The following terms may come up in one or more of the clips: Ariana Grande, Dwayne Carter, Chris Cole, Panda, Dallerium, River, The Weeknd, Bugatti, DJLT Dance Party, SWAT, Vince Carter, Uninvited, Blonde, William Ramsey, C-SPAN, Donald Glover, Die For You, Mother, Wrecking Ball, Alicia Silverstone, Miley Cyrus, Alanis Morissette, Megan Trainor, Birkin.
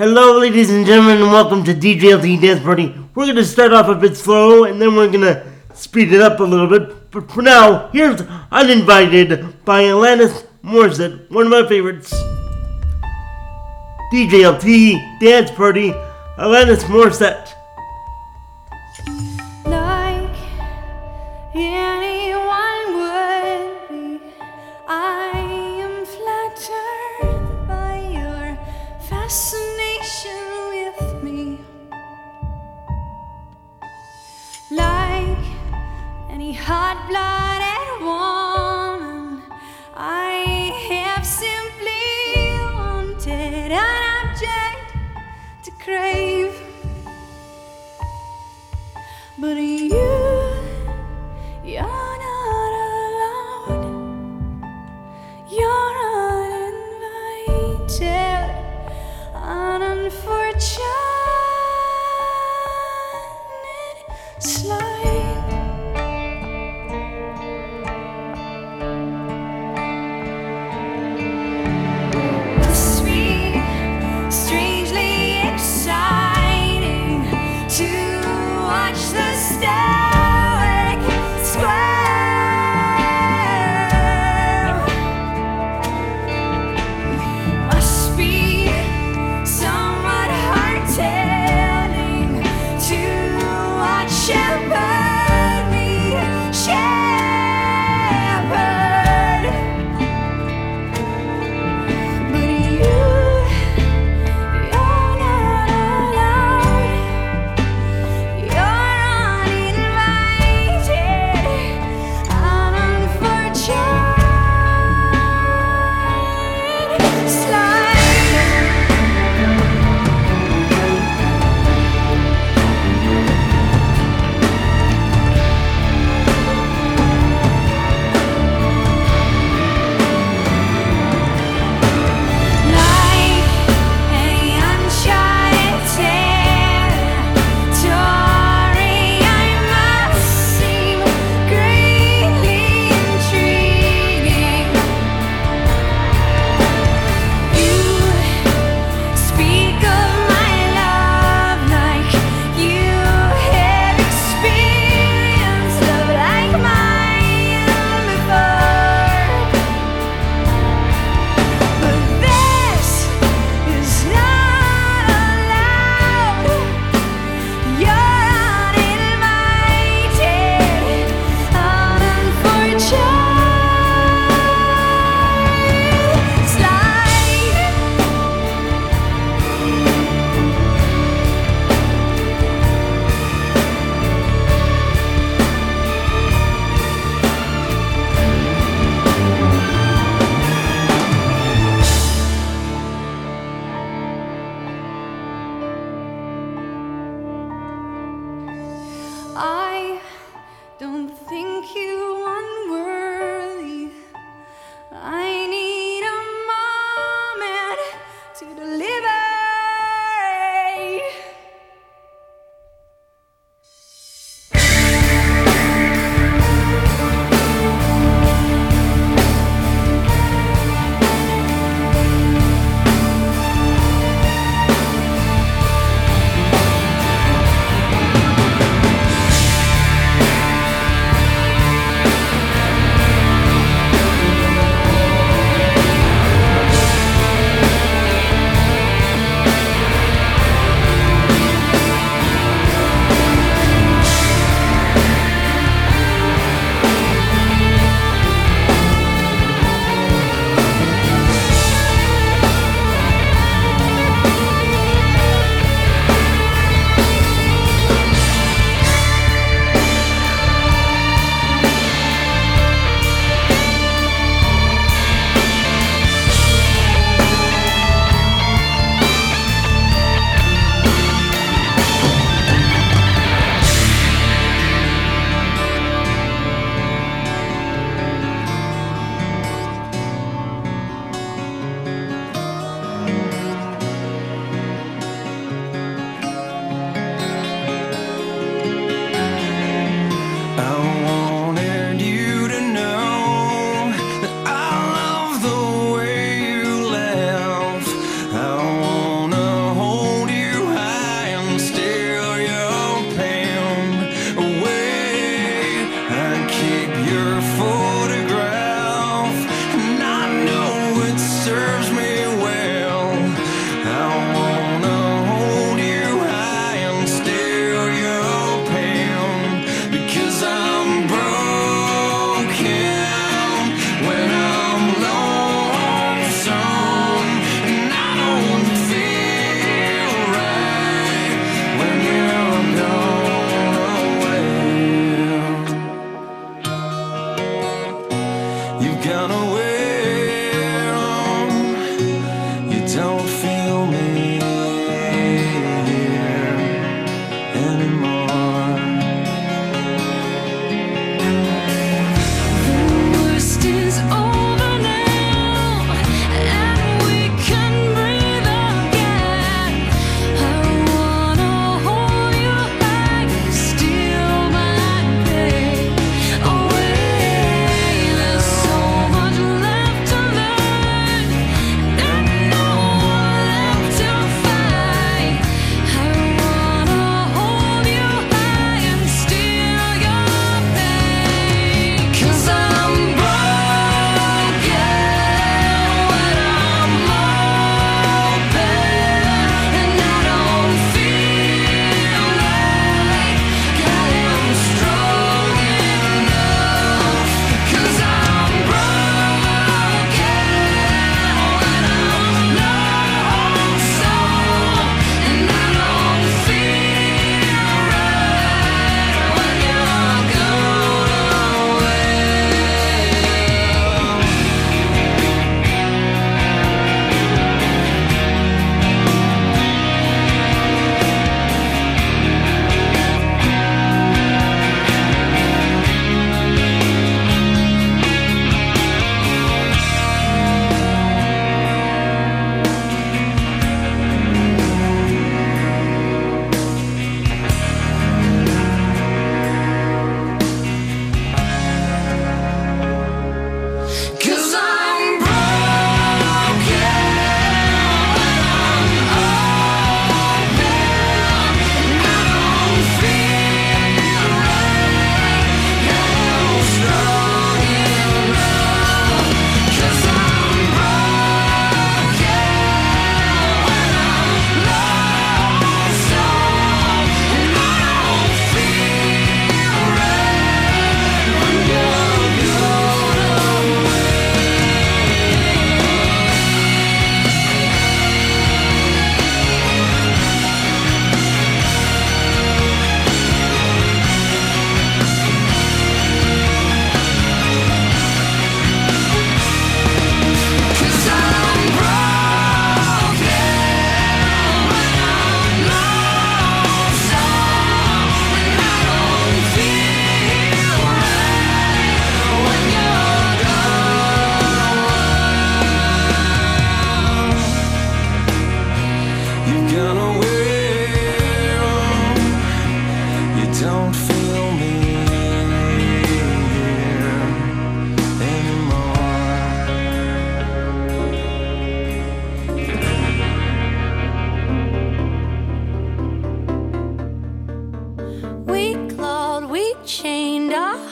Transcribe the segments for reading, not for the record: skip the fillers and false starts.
Hello ladies and gentlemen, and welcome to DJLT Dance Party. We're going to start off a bit slow, and then we're going to speed it up a little bit. But for now, here's Uninvited by Alanis Morissette, one of my favorites. DJLT Dance Party, Alanis Morissette. Like anyone would be, I am flattered by your fascination with me. Like any hot-blooded woman, I have simply wanted an object to crave. But you're not alone. You're uninvited, an unfortunate slide. Sweet, strangely exciting to watch the static square. Must be somewhat heart-telling to watch it burn me, shepherd. But you're not alone. You're uninvited, an unfortunate slide. Like any uncharted territory, I must seem greatly intriguing. You speak of my love like you have experienced love like mine before. But this is not allowed. You're uninvited, an unfortunate slide. I don't think you unworthy. I need a moment to deliver.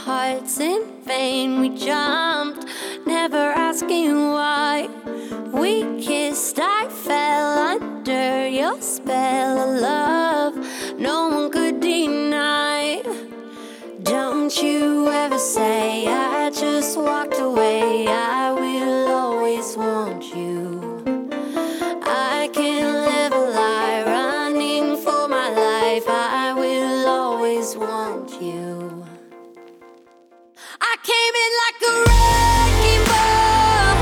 hearts in vain. We jumped, never asking why. We kissed, I fell under your spell of love no one could deny. Don't you ever say I just walked away. I will always want you. I can never lie, running for my life. I will always want you. I came in like a wrecking ball.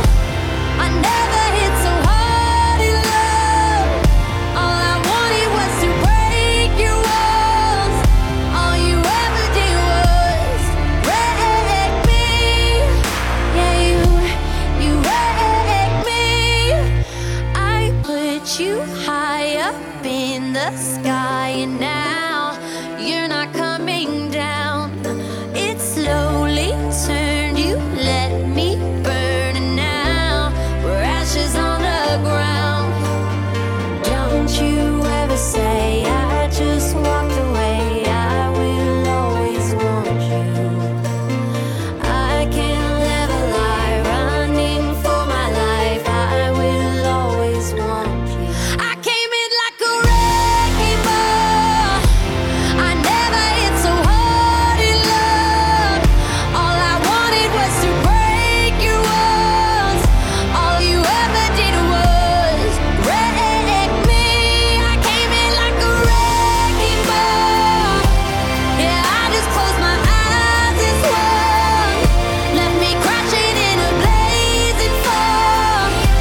I never hit so hard in love. All I wanted was to break your walls. All you ever did was wreck me. Yeah, you wrecked me. I put you high up in the sky, and now you're not coming down. It slowly turned, you let me burn, and now we're ashes on the ground. Don't you ever say I just walked away. I will always want you. I can never lie, running for my life. I will always want you. I came in like a wrecking ball. I never hit so hard in love. All I wanted was to break your walls. All you ever did was wreck me. I came in like a wrecking ball. Yeah, I just closed my eyes as well. Left me crashing in a blazing fog.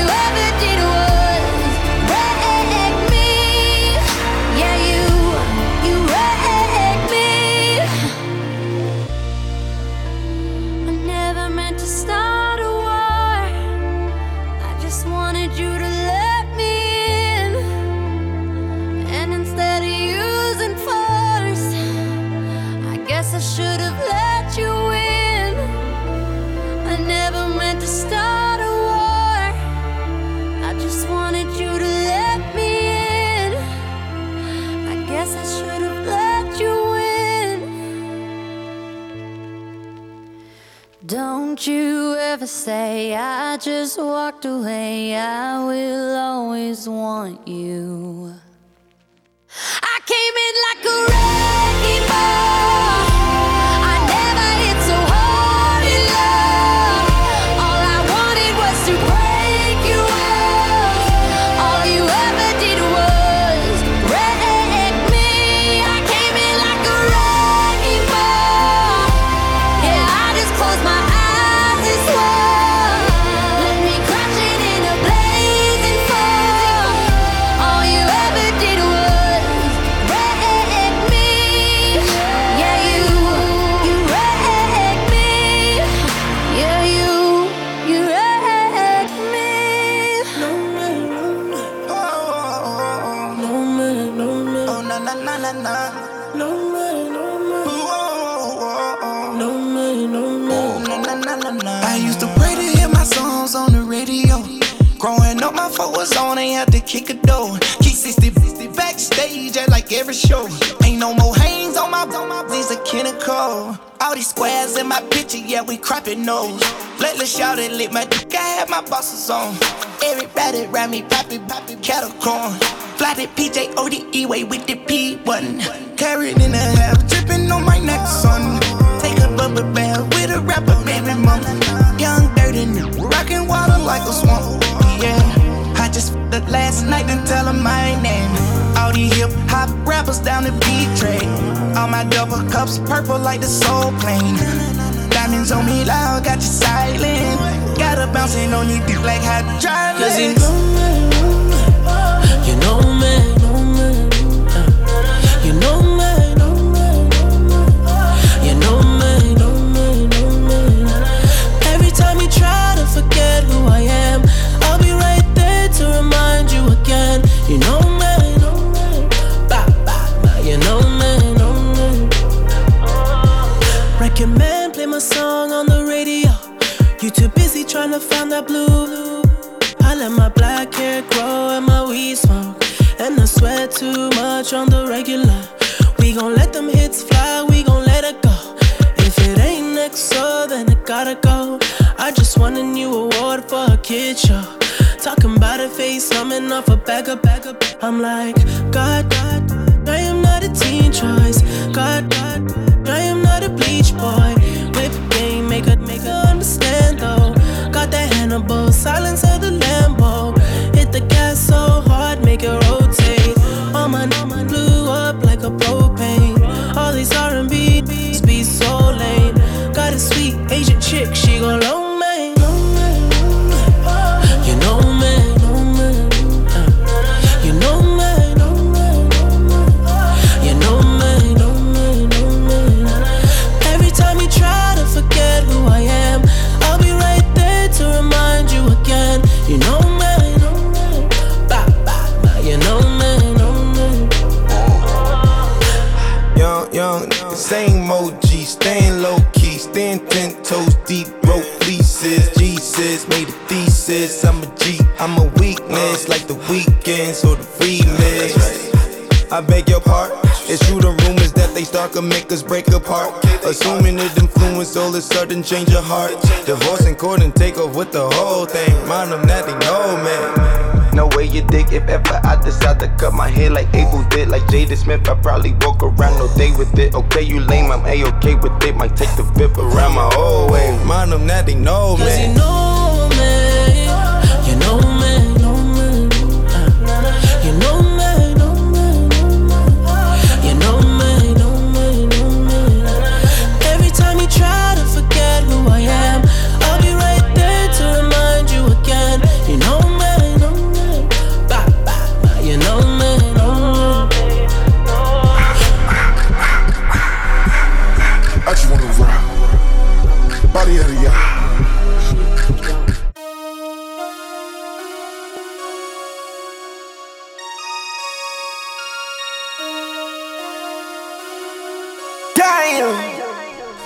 All you ever did was wreck me. Yeah, you wrecked me. I never meant to start a war. I just wanted you to let me in. And instead of using force, I guess I should have let you in. I never meant to start a war. I just wanted you to let me in. I guess I should have let you in. Don't you ever say I just walked away. I will always want you. I came in like a wrecking ball. I never hit so hard in love. All I wanted was to break your walls. All you ever did was wreck me. I came in like a wrecking ball. Yeah, I just closed my eyes as well. Left me crashing in a blazing fog. All you ever did was wreck me. Yeah, you wrecked me. Yeah, you wrecked me. Oh, na na na na na. I used to pray to hear my songs on the radio. Growing up, my phone was on, ain't had to kick a door. Keep 60 backstage at like every show. Ain't no more hangs on my these are kinnical. All these squares in my picture, yeah, we cropping those. Let the shout it lit my dick, I had my bosses on. Everybody round me poppin' cattle corn. Fly the PJODE way with the P button. Carried in a half, dripping on my neck, son. Take a bumper bell with a rapper, baby mama. Young, dirty, rockin' water like a swamp. Yeah, I just f***ed up last night and tell 'em my name. All these hip hop rappers down the beat track. All my double cups purple like the soul plane. Diamonds on me loud, got you silent. Got her bouncing on your dick like hydraulics. You know me, you know me, you know me, Every time you try to forget who I am, I'll be right there to remind you again. You know me, bah, bah, bah. You know me, Recommend play my song on the radio. You too busy trying to find that blue. I let my black hair grow and my weed smoke, and I sweat too much on the regular. We gon' let them hits fly, we gon' let it go. sex up and I gotta go. I just won a new award for a kid show. Talking about a face, coming off a bag of. I'm like, God, I am not a teen choice. God, I am not a bleach boy. Whip game, make her understand though. Got that Hannibal, silence of the Lambo. Hit the gas so hard, make it rotate. All my blew up like a propane. All these R&B be so lame. Got a sweet Asian chick, she gon' low. Same OG, staying low-key, staying 10 toes deep, broke fleeces, Jesus, made a thesis, I'm a G, I'm a weakness, like the Weeknd, so the remix. I beg your pardon, it's true the rumors that they start can make us break apart, assuming it influence all of a sudden change your heart, divorce and court and take off with the whole thing, mind them that they know, man. No way you dig. If ever I decide to cut my hair like Abel did, like Jaden Smith, I probably walk around all day with it. Okay, you lame, I'm A-okay with it. Might take the whip around my whole way. Mind them that they know, man. 'Cause you know me, you know me, know me. You know me, know me, know me. You know me, know me, know me. Every time you try to forget who I am, I'll be right there to remind you again. You know me.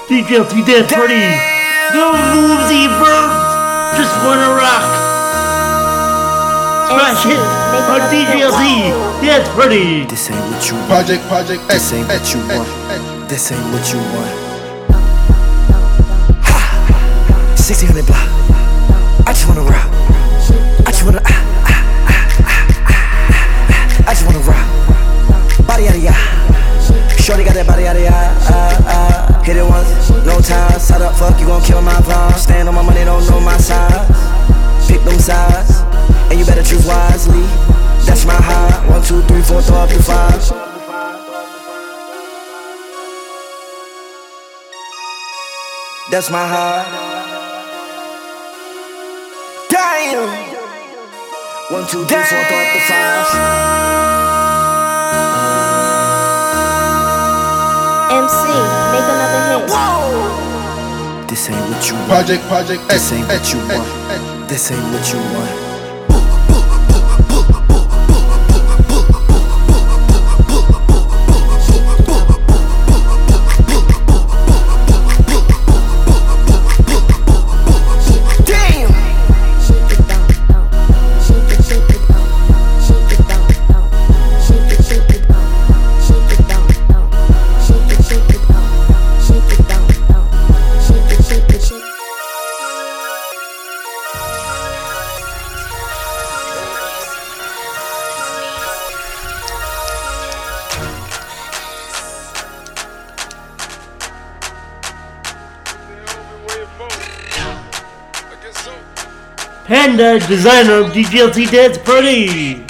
DJLT Dance Party. No moves, evil. Just wanna rock. Smash it on DJLT Dance Party. This ain't what you want. Project. This ain't what you want. This ain't what you want. Ha! 1600 block. I just wanna rock. I just wanna. I just wanna rock. Body out of ya. Shorty got that body out of ya. Hit it once, no time, side up, fuck, you gon' kill my vibe. Stand on my money, don't know my size. Pick them sides, and you better choose wisely. That's my high, 1, 2, 3, 4, throw up your five. That's my high. Damn! 1, 2, 3, 4, throw up the five. MC. Whoa. This ain't what you want. Project. This ain't what you want. This ain't what you want. Panda, designer of DJLT Dance Party.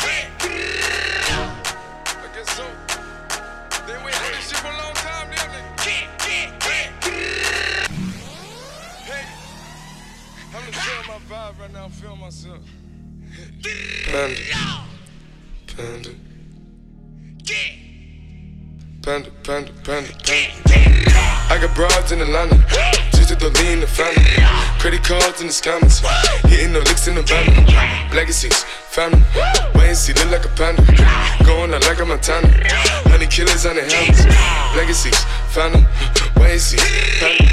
In the scammers, hitting the licks in the van. Legacies, family, wait and see, look like a panda. Going out like a Montana, honey killers on the helmets. Legacies, family, wait and see, panda.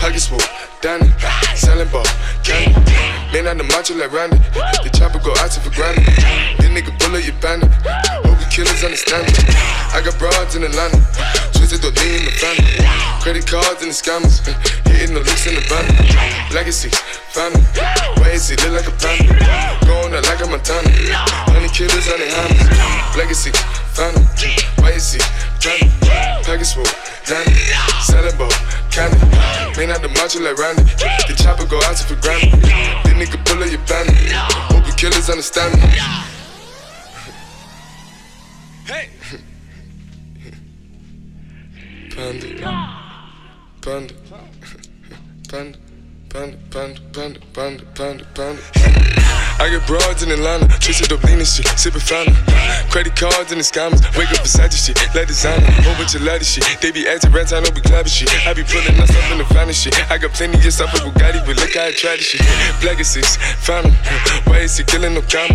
Pockets full, dining, selling ball, candy. Man on the macho like Randy, the chopper go out to for granted. This nigga bullet your bandit, hope we killers niggas understand me. I got broads in Atlanta, twisted the lean in the family. Credit cards and the scammers, hitting the looks in the van. Legacies, family, why is he look like a panda? Going out like a Montana, honey killers, honey hammers. Legacy, family, why is he panda? Package full, dandy, salad bowl, candy. Man out the macho like Randy, the chopper go out for granted. This nigga pull up your banner, hope the killers understand me. Hey! Panda. Panda. Panda. Panda. Panda. Panda. Panda. Panda. Panda. I get broads in Atlanta, twisted up lean and shit, sippin' Fanta. Credit cards and the scammers, wake up beside your shit, like designer. Whole bunch of lady shit, they be acting rats, I know we clapping shit. I be pulling us up in the finest shit. I got plenty of stuff with Bugatti, but look how I tried this shit. Black at six, final, why is he killing no comma?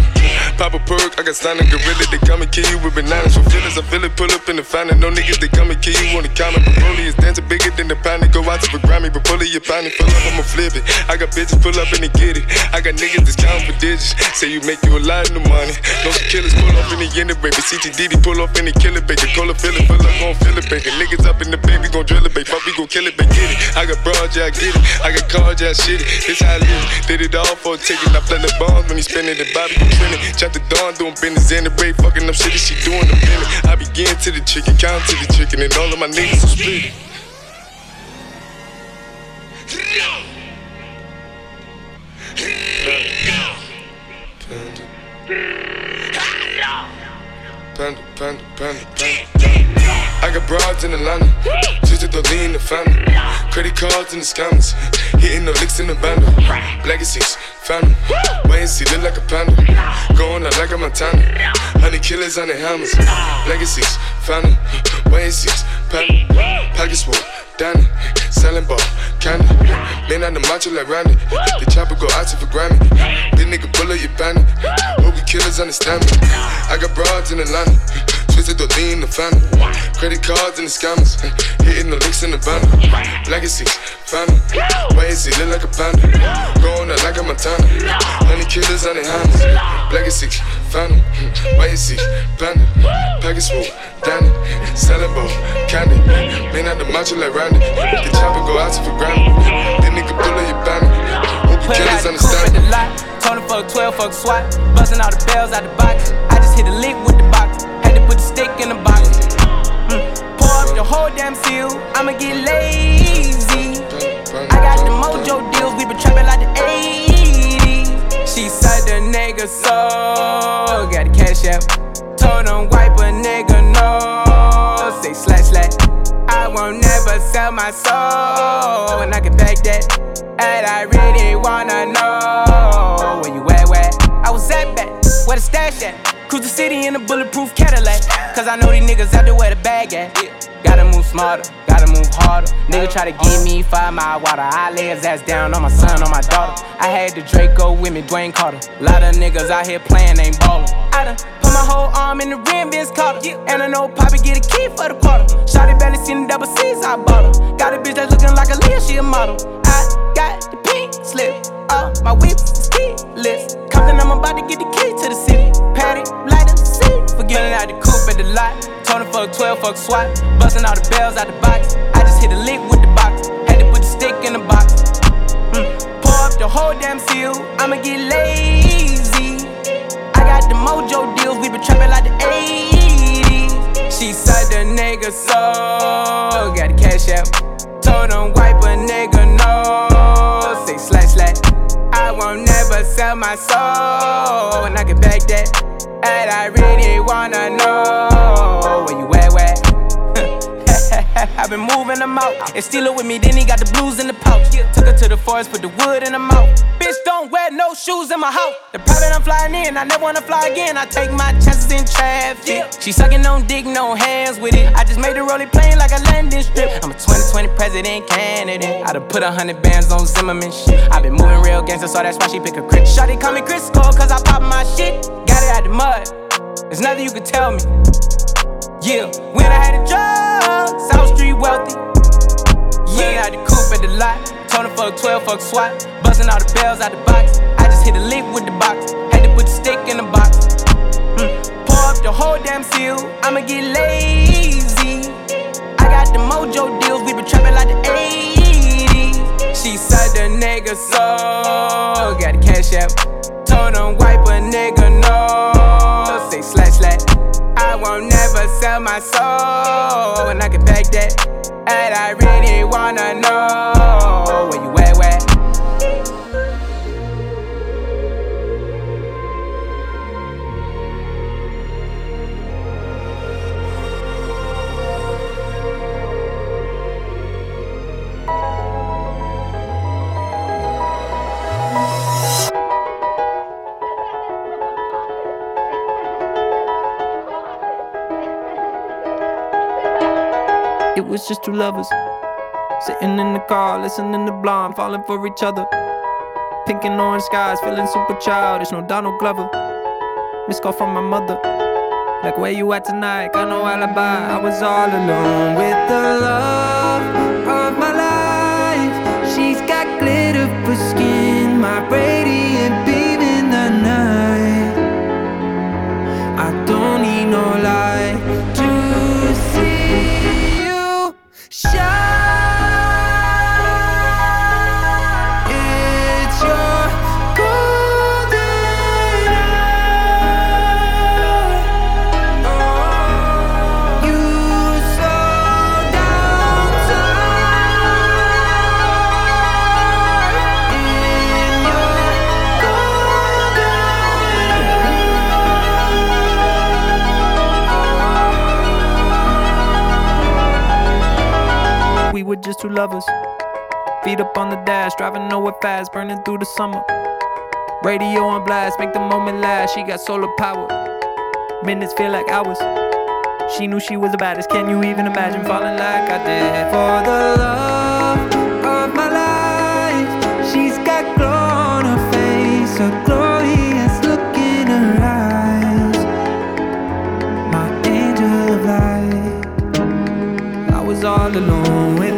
Pop a perk, I got signed a gorilla, they come and kill you with bananas. For feelings, I feel it, pull up in the finest. No niggas, they come and kill you on the comment. Broly is dancing bigger than the pound, go out to the Grammy, but pull it, your pound, pull up, I'ma flip it. I got bitches, pull up and they get it. I got niggas that's counting for this. Say you make you a lot of money. Those killers pull up in the end of baby. CTD pull up in the killer baby. Call a feeling, pull up, gon' feel it, baby. Niggas up in the baby, gon' drill it, baby. Fuck, we gon' kill it, baby. Get it. I got broad, yeah, I get it. I got cards, yeah, I shit it. This how I live. Did it all for a ticket. I play the bombs when he spinning the Bobby, gon' spin it. Chop the dawn, doing business in the break. Fucking up shit, and she doing the minute. I begin to the chicken, count to the chicken, and all of my niggas are split. Panda, panda, panda, panda. I got broads in Atlanta, twisted the lean in the family. Credit cards in the scammers, hitting the licks in the bando. Legacies, family, why is he look like a panda? Going out like a Montana, honey killers on the hammers. Legacies, family, why is he panda? Package full, Danny, selling ball, candy. Man out the macho like Randy, the chopper go out for Grammy. This nigga pull up your banner, hope the killers understand me. I got broads in Atlanta, twisted the lean in the family. Credit cards and the scammers, hitting the licks in the bundle. Legacies, family, why is he look like a panda? Going out like a Montana, honey killers on the hammers. Legacies, family, why is he panda? Package full, Danny, sellable, candy. Man out the macho like Randy, the chopper go out for Grammy. Then nigga pull up your banner, hope the killers understand me. Tony fuck 12, fuck SWAT, busting all the bells out the box. I just hit a lick with the box, had to put the stick in the box. Pour up the whole damn seal, I'ma get lazy. I got the mojo deals, we been trapping like the 80s. She said the nigga so got the cash out. Told him wipe a nigga no. Say slash slash, I won't never sell my soul. And I can back that, and I really wanna know where you at, where? I was at back, where the stash at? Cruise the city in a bulletproof Cadillac. Cause I know these niggas out there where the bag at. Gotta move smarter, gotta move harder. Nigga try to give me 5 mile water. I lay his ass down on my son, on my daughter. I had the Draco with me, Dwayne Carter. Lot of niggas out here playing, ain't ballin'. I done put my whole arm in the rim, Vince Carter. And I know Poppy get a key for the quarter. Shotty belly seen the double C's, I bought her. Got a bitch that's looking like a Leah, she a model. I got the pink slip, my whip is keyless. Compton, I'm about to get the key to the city. Patty, light up the seat. Forgetting out the coupe at the lot. Tony fuck 12, fuck SWAT. Busting all the bells out the box. I just hit a lick with the box. Had to put the stick in the box. Pour up the whole damn seal, I'ma get lazy. I got the mojo deals, we been trapping like the 80s. She said the nigga so got the cash out. Told him wipe a nigga no. Say slash slash, I won't never sell my soul. And I can back that, and I really wanna know where you at, where? I've been moving them out, and steal it with me, then he got the blues in the pouch. Took her to the forest, put the wood in her mouth. Bitch, don't wear no shoes in my house. The private I'm flying in, I never wanna fly again. I take my chances in traffic. She sucking on dick, no hands with it. I just made the rollie plane like a landing strip. I'm a 2020 president candidate. I done put 100 bands on Zimmerman shit. I been moving real gangster, so that's why she pick a crit. Shawty call me Chris Cole, cause I pop my shit. Got it out the mud, there's nothing you can tell me. Yeah, when I had a job, South Street wealthy. Yeah, out the coupe at the lot. Tony fuck 12, fuck SWAT. Busting all the bells out the box. I just hit a lick with the box. Had to put the stick in the box. Pour up up the whole damn seal. I'ma get lazy. I got the mojo deals, we been trapping like the 80s. She said the nigga so got a cash app. Told him wipe a nigga no. Say slash slash. I won't never sell my soul, and I can back that. And I really wanna know where you at, where? It was just two lovers sitting in the car, listening to Blonde, falling for each other. Pink and orange skies, feeling super childish. No Donald Glover. Missed call from my mother. Like, where you at tonight? Got no alibi. I was all alone with the love of my life. She's got glitter for skin, my radiant beam in the night. I don't need no light to see. We're just two lovers, feet up on the dash, driving nowhere fast, burning through the summer. Radio on blast, make the moment last. She got solar power, minutes feel like hours. She knew she was the baddest. Can you even imagine falling like I did for the love of my life? She's got glow on her face, a glorious look in her eyes. My angel of light. I was all alone with.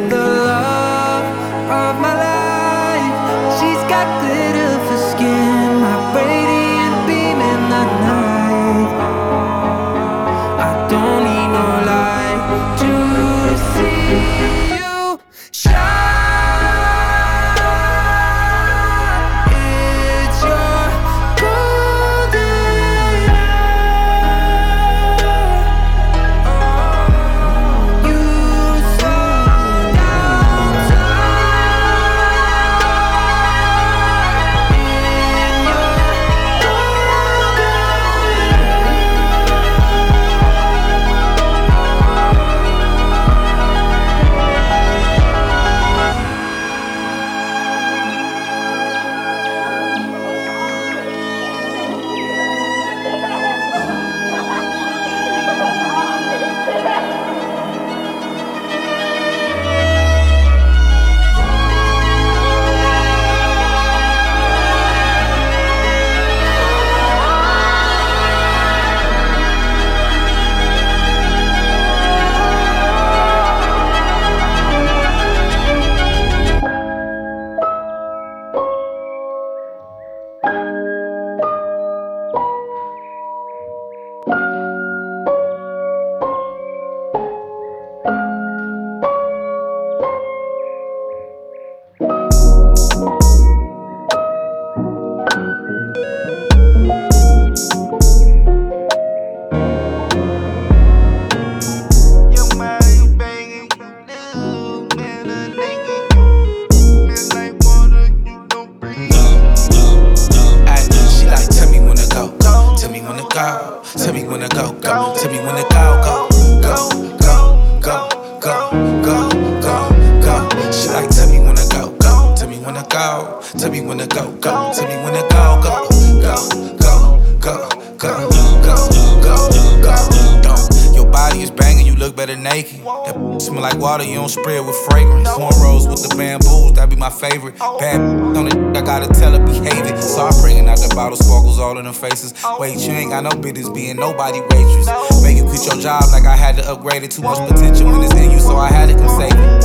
Wait, you ain't got no business being nobody waitress. Man, you quit your job like I had to upgrade it. Too much potential when it's in you, so I had to come save it.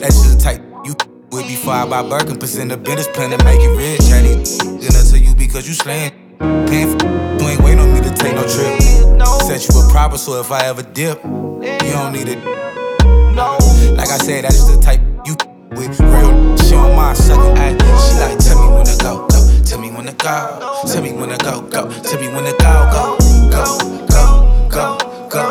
That's just the type you would before I buy Birkin. Percent of business plan to make it rich. Had it until you because you slaying. Paying for ain't wait on me to take no trip. Said you were proper, so if I ever dip, you don't need it. Like I said, that's the type you with. Real, she on my second act. She like, tell me when to go, go. Tell me when to go. Tell me when to go, go. Tell me when to go, go. Go, go, go, go,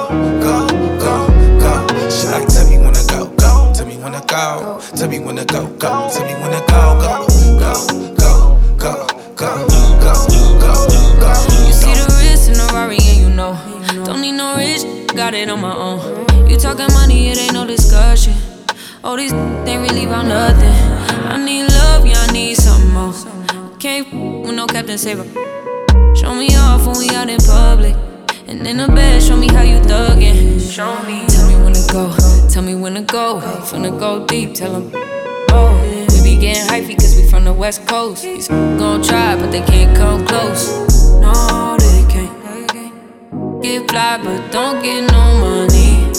go, go, go. She like, tell me when to go, go. Tell me when to go. Tell me when to go, go. Tell me when to go, go. Go, go, go, go, go, go, go. You see the wrist in the Rari and you know. Don't need no rich, got it on my own. You talking money, it ain't no discussion. All these ain't really about nothing. I need love, yeah, I need something more. Can't with no Captain Saber. Show me off when we out in public. And in the bed, show me how you thuggin'. Show me. Tell me when to go, tell me when to go. Finna go deep, tell them go. We getting hypey cause we from the West Coast. These gon' try, but they can't come close. No, they can't. Get fly, but don't get no money.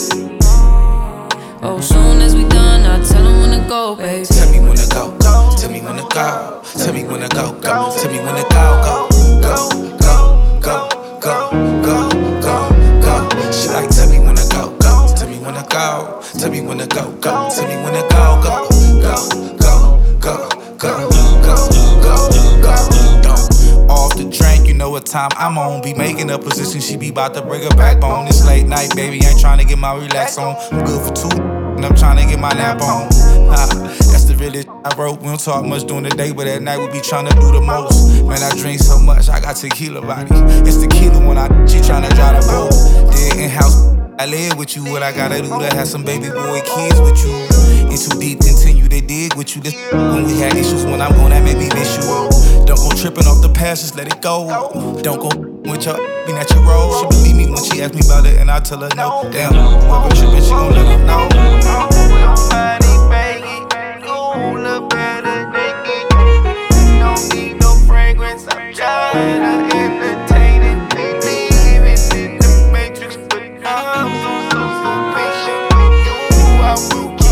Oh, soon as we done, I tell them when to go, baby. Tell me when to go, go. Tell me when to go. Tell me when to go, go. Tell me when to go, go. Go, go, go, go, go, go, go. She like, tell me when to go, go. Tell me when to go. Tell me when to go, go. Tell me when to go, go. Go, go. Go, go, go, go, go, go. Off the drink, you know what time I'm on. Be making a position, she be about to break her backbone. This late night, baby, ain't trying to get my relax on. I'm good for two, and I'm trying to get my nap on. That's the realest I wrote. We don't talk much during the day, but at night we be trying to do the most. Man, I drink so much, I got tequila body. It's tequila when I, she trying to drive the boat. Dead in-house, I live with you. What I gotta do to have some baby boy kids with you. Too deep, continue to dig with you. This when we had issues, when I'm gone, that made me miss you. Don't go tripping off the past, just let it go. Don't go with your be at your road. She believe me when she asked me about it, and I tell her no. Damn, I'm tripping, she gon' let her know. You look better naked. Don't need no fragrance, I'm tired of entertaining. Living in the matrix, but I'm so patient with you. I will. I did it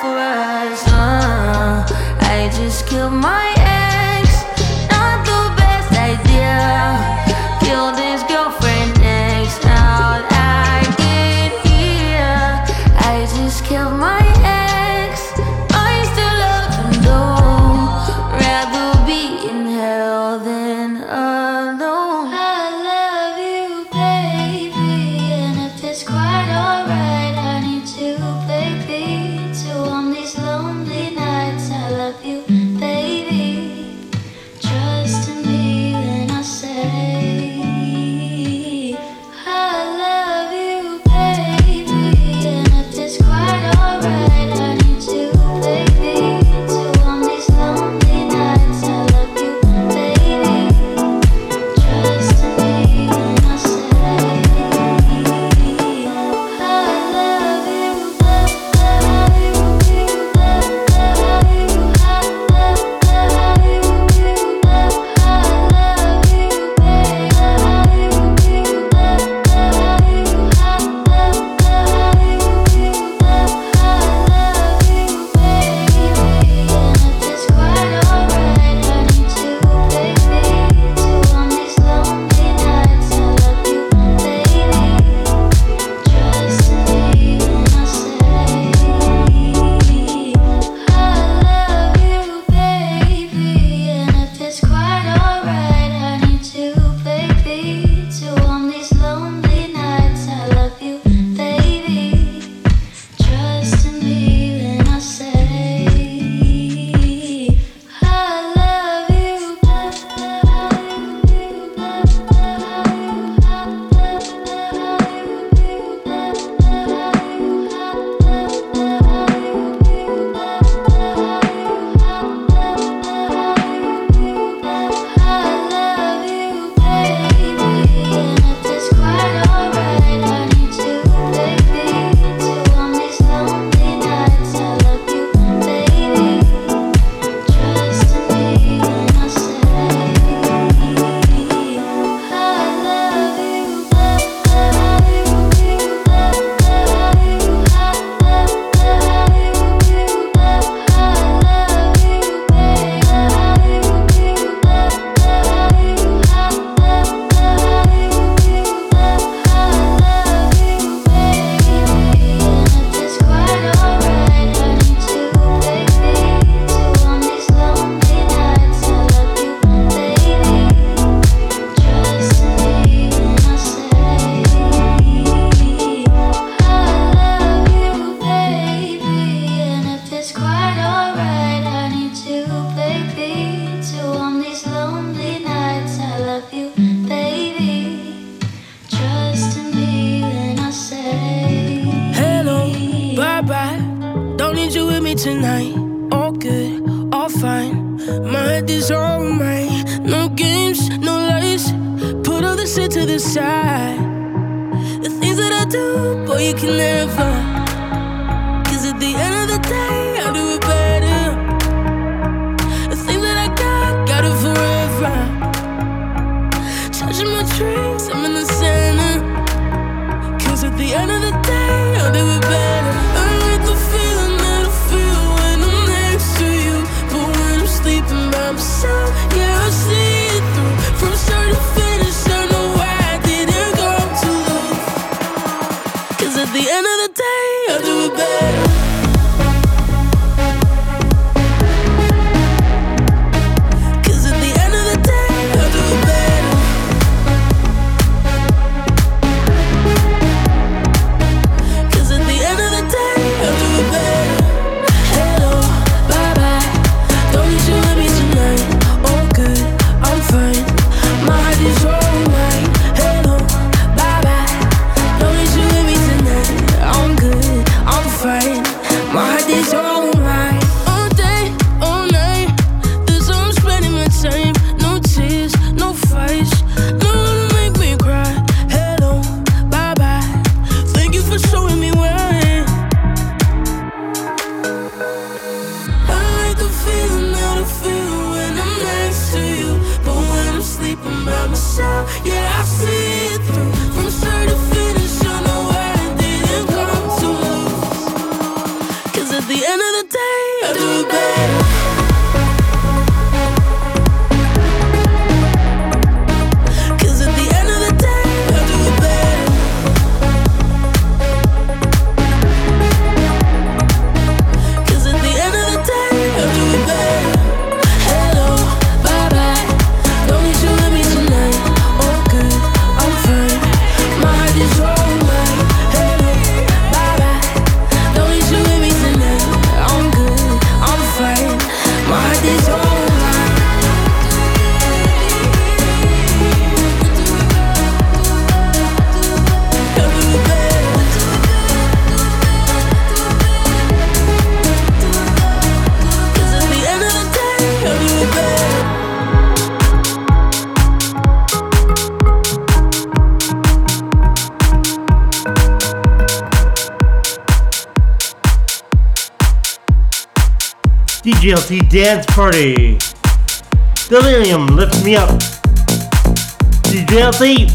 for us. I just killed my ex, not the best idea. Killed his girlfriend next, all I can hear. I just killed my ex, I still love him though. Rather be in hell than alone. I love you, baby, and if it's quite alright, I need you, baby, to warm these lonely nights. I love you, baby, trust in me when I say I love you, baby, and if it's quite alright, I need you, baby, to warm these lonely nights. I love you, baby, trust in me when I say I love you, baby, and if it's quite alright, I need you, baby, to warm these lonely nights. I love you, baby, trust in me when I say I love you, and if it's quite alright, I need you, baby, to warm these lonely nights. I love you, baby, trust in me when I say hello, bye bye. Don't need you with me tonight. All good, all fine. My head is all mine. No games, no lies. Put all the shit to the side. The things that I do, boy, you can never. At the end of the day, I'll do it better. The thing that I got it forever. Charging my drinks, I'm in the center. 'Cause at the end of the day, I'll do it better. I like the feeling that I feel when I'm next to you. But when I'm sleeping by myself, yeah, I see it through. From start to finish, I know why I didn't go too low. 'Cause at the end of the day, I'll do it better. 'Cause at the end of the day, I do it better. DJLT Dance Party. Dallerium, Lift Me Up. DJLT.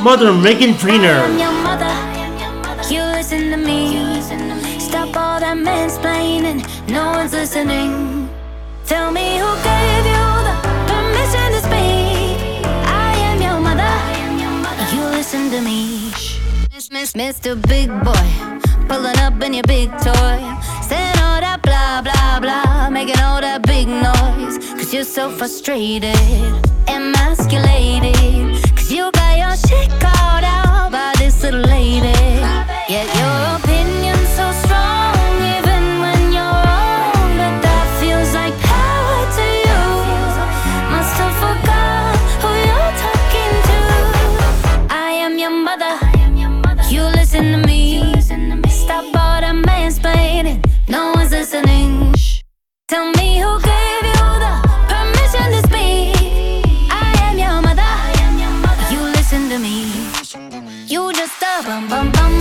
Mother, Megan Trainor. I am your mother. You listen to me. Stop all that. mansplaining, no one's listening. Tell me who gave you the permission to speak. I am your mother, you listen to me. Mr. Big Boy, pulling up in your big toy, saying all that blah blah blah, making all that big noise. Cause you're so frustrated, emasculated, cause you got your shit called out by this little lady. Yet your opinion's so strong, even when you're wrong. But that feels like power to you. Must have forgot who you're talking to. I am your mother, you listen to me. Stop all that mansplaining, no one's listening. Tell me who gave you the permission to speak. I am your mother, you listen to me. You just a bum bum bum,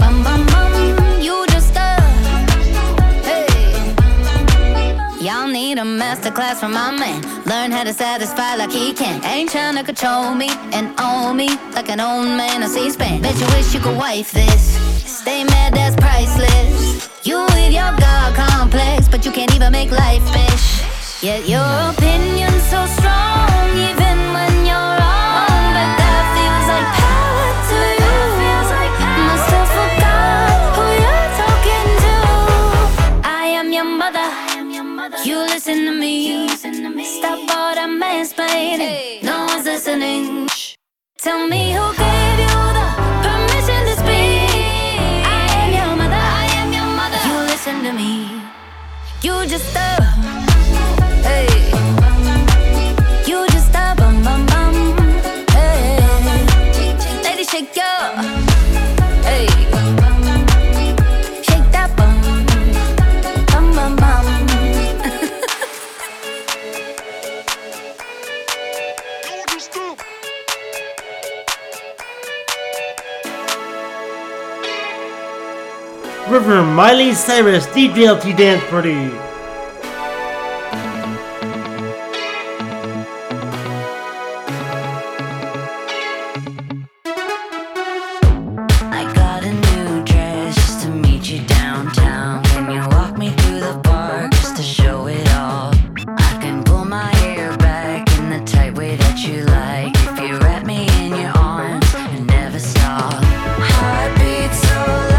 bum bum bum. You just a hey. Y'all need a masterclass from my man. Learn how to satisfy like he can. Ain't tryna control me and own me like an old man on C-SPAN. Bet you wish you could wife this. Stay mad, that's priceless. You with your God complex, but you can't even make life bitch. Yet your opinion's so strong, even when you're wrong. But that feels like power to you. Must have forgot who you're talking to. I am your mother, you listen to me. Stop all that mansplaining, no one's listening. Tell me who gave you the permission to speak. I am your mother, you listen to me. You just a hey. You just a bum bum bum. Hey. Lady, shake your hey. Shake that bum bum bum bum. River, Miley Cyrus, DJLT Dance Party. I got a new dress just to meet you downtown. Can you walk me through the bar just to show it all? I can pull my hair back in the tight way that you like. If you wrap me in your arms and never stop. Heartbeat so loud.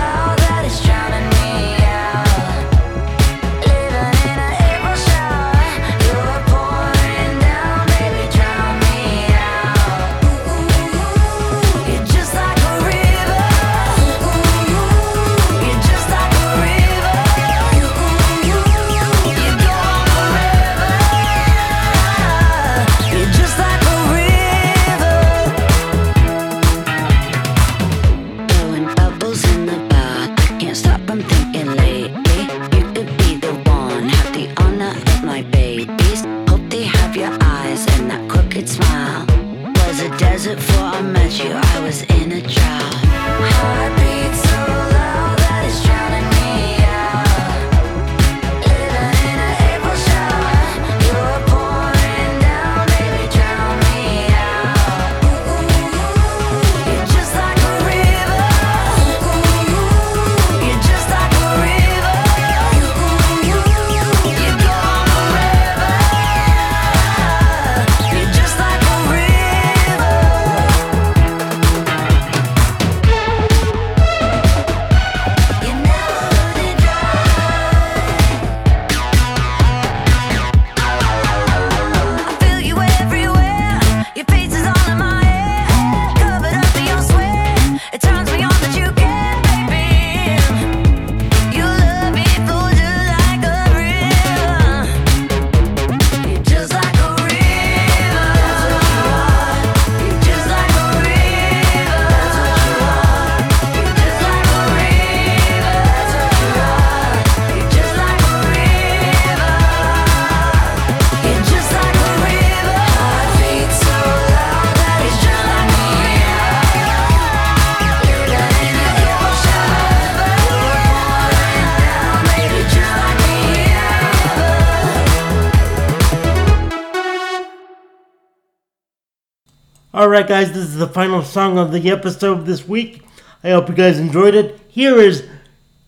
Alright guys, this is the final song of the episode this week. I hope you guys enjoyed it. Here is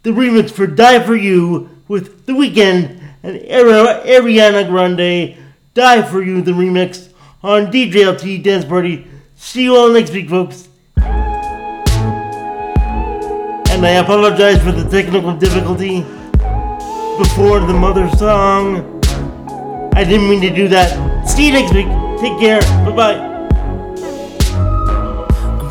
the remix for Die For You with The Weeknd and Ariana Grande, Die For You, the remix, on DJLT Dance Party. See you all next week, folks. And I apologize for the technical difficulty before the Mother song. I didn't mean to do that. See you next week. Take care. Bye-bye.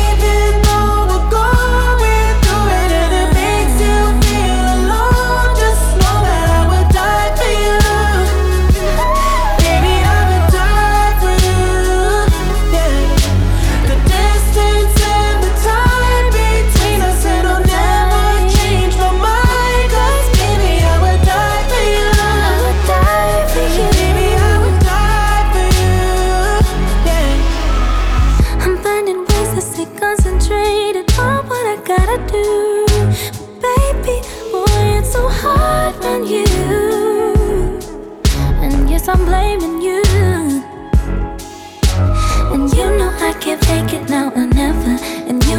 Even though we're gone, I'm blaming you, and you know I can't fake it now or never. And you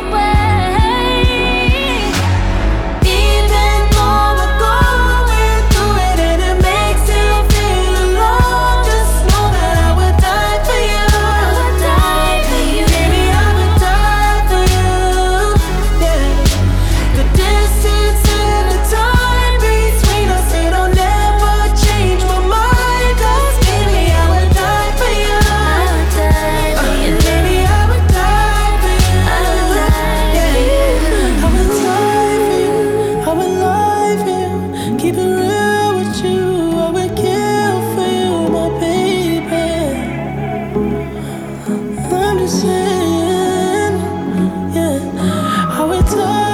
away. Yeah, I would talk.